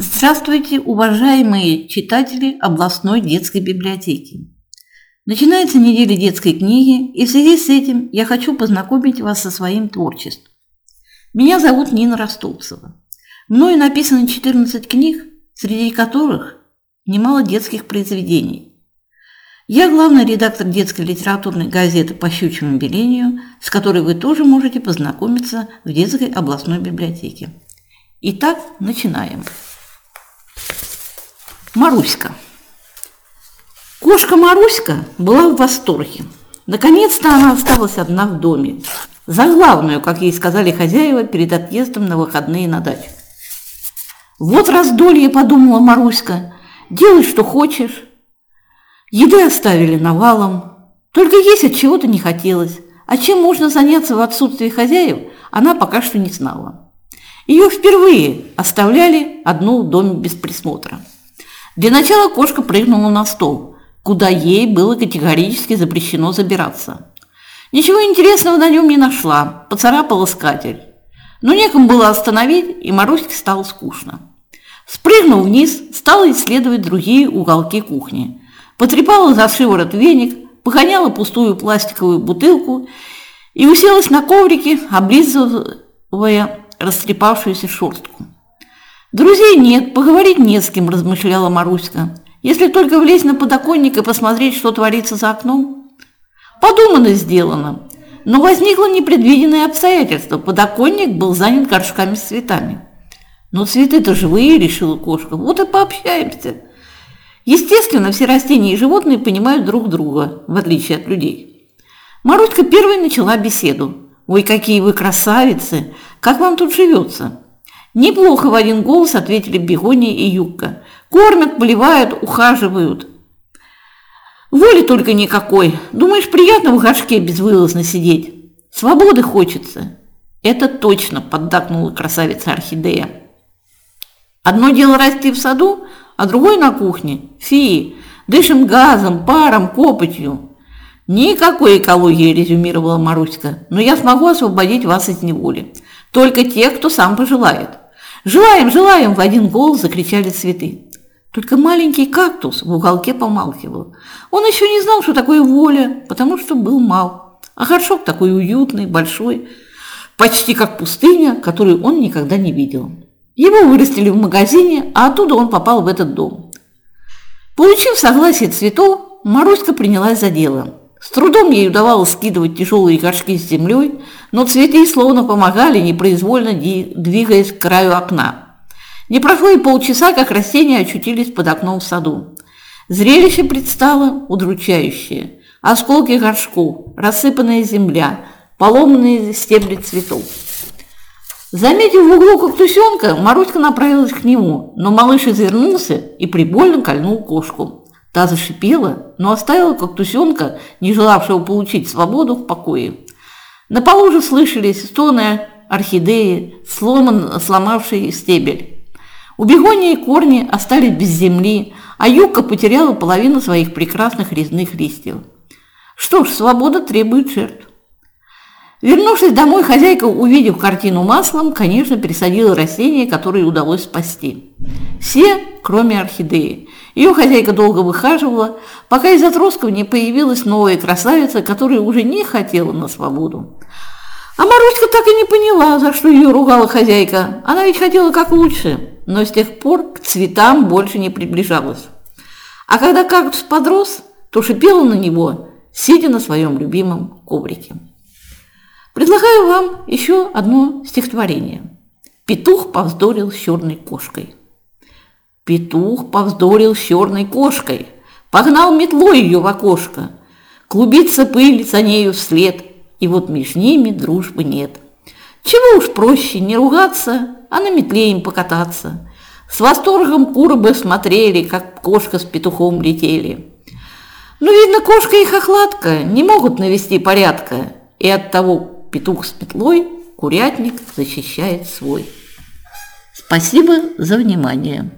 Здравствуйте, уважаемые читатели областной детской библиотеки! Начинается неделя детской книги, и в связи с этим я хочу познакомить вас со своим творчеством. Меня зовут Нина Ростовцева. Мною написано 14 книг, среди которых немало детских произведений. Я главный редактор детской литературной газеты «По щучьему велению», с которой вы тоже можете познакомиться в детской областной библиотеке. Итак, начинаем. Маруська. Кошка Маруська была в восторге. Наконец-то она осталась одна в доме. За главную, как ей сказали хозяева, перед отъездом на выходные на дачу. Вот раздолье, подумала Маруська, делай, что хочешь. Еды оставили навалом, только есть от чего-то не хотелось. А чем можно заняться в отсутствии хозяев, она пока что не знала. Ее впервые оставляли одну в доме без присмотра. Для начала кошка прыгнула на стол, куда ей было категорически запрещено забираться. Ничего интересного на нем не нашла, поцарапала скатерть. Но некому было остановить, и Маруське стало скучно. Спрыгнув вниз, стала исследовать другие уголки кухни. Потрепала за шиворот веник, погоняла пустую пластиковую бутылку и уселась на коврике, облизывая растрепавшуюся шерстку. «Друзей нет, поговорить не с кем», – размышляла Маруська. «Если только влезть на подоконник и посмотреть, что творится за окном». Подумано, сделано. Но возникло непредвиденное обстоятельство. Подоконник был занят горшками с цветами. «Но цветы-то живые», – решила кошка. «Вот и пообщаемся». Естественно, все растения и животные понимают друг друга, в отличие от людей. Маруська первой начала беседу. «Ой, какие вы красавицы! Как вам тут живется?» «Неплохо», – в один голос ответили Бегония и Юбка. «Кормят, поливают, ухаживают. Воли только никакой. Думаешь, приятно в горшке безвылазно сидеть? Свободы хочется». «Это точно», – поддакнула красавица Орхидея. «Одно дело расти в саду, а другое на кухне. Фи, дышим газом, паром, копотью». «Никакой экологии», – резюмировала Маруська, «но я смогу освободить вас из неволи. Только те, кто сам пожелает». «Желаем, желаем!» – в один голос закричали цветы. Только маленький кактус в уголке помалкивал. Он еще не знал, что такое воля, потому что был мал. А горшок такой уютный, большой, почти как пустыня, которую он никогда не видел. Его вырастили в магазине, а оттуда он попал в этот дом. Получив согласие цветов, Маруська принялась за дело. С трудом ей удавалось скидывать тяжелые горшки с землей, но цветы словно помогали, непроизвольно двигаясь к краю окна. Не прошло и полчаса, как растения очутились под окном в саду. Зрелище предстало удручающее. Осколки горшков, рассыпанная земля, поломанные стебли цветов. Заметив в углу кактусенка, Маруська направилась к нему, но малыш извернулся и прибольно кольнул кошку. Та зашипела, но оставила кактусенка, не желавшего получить свободу, в покое. На полу же слышались стоны орхидеи, сломавшие стебель. У бегонии корни остались без земли, а юбка потеряла половину своих прекрасных резных листьев. Что ж, свобода требует жертв. Вернувшись домой, хозяйка, увидев картину маслом, конечно, пересадила растения, которые удалось спасти. Все, кроме орхидеи. Ее хозяйка долго выхаживала, пока из отростков не появилась новая красавица, которая уже не хотела на свободу. А Маруська так и не поняла, за что ее ругала хозяйка. Она ведь хотела как лучше, но с тех пор к цветам больше не приближалась. А когда кактус подрос, то шипела на него, сидя на своем любимом коврике. Предлагаю вам еще одно стихотворение. «Петух повздорил с черной кошкой». Петух повздорил с черной кошкой, погнал метлой ее в окошко. Клубится пыль за нею вслед, и вот между ними дружбы нет. Чего уж проще не ругаться, а на метле им покататься. С восторгом куры бы смотрели, как кошка с петухом летели. Но, видно, кошка и хохлатка не могут навести порядка, и оттого петух с метлой курятник защищает свой. Спасибо за внимание.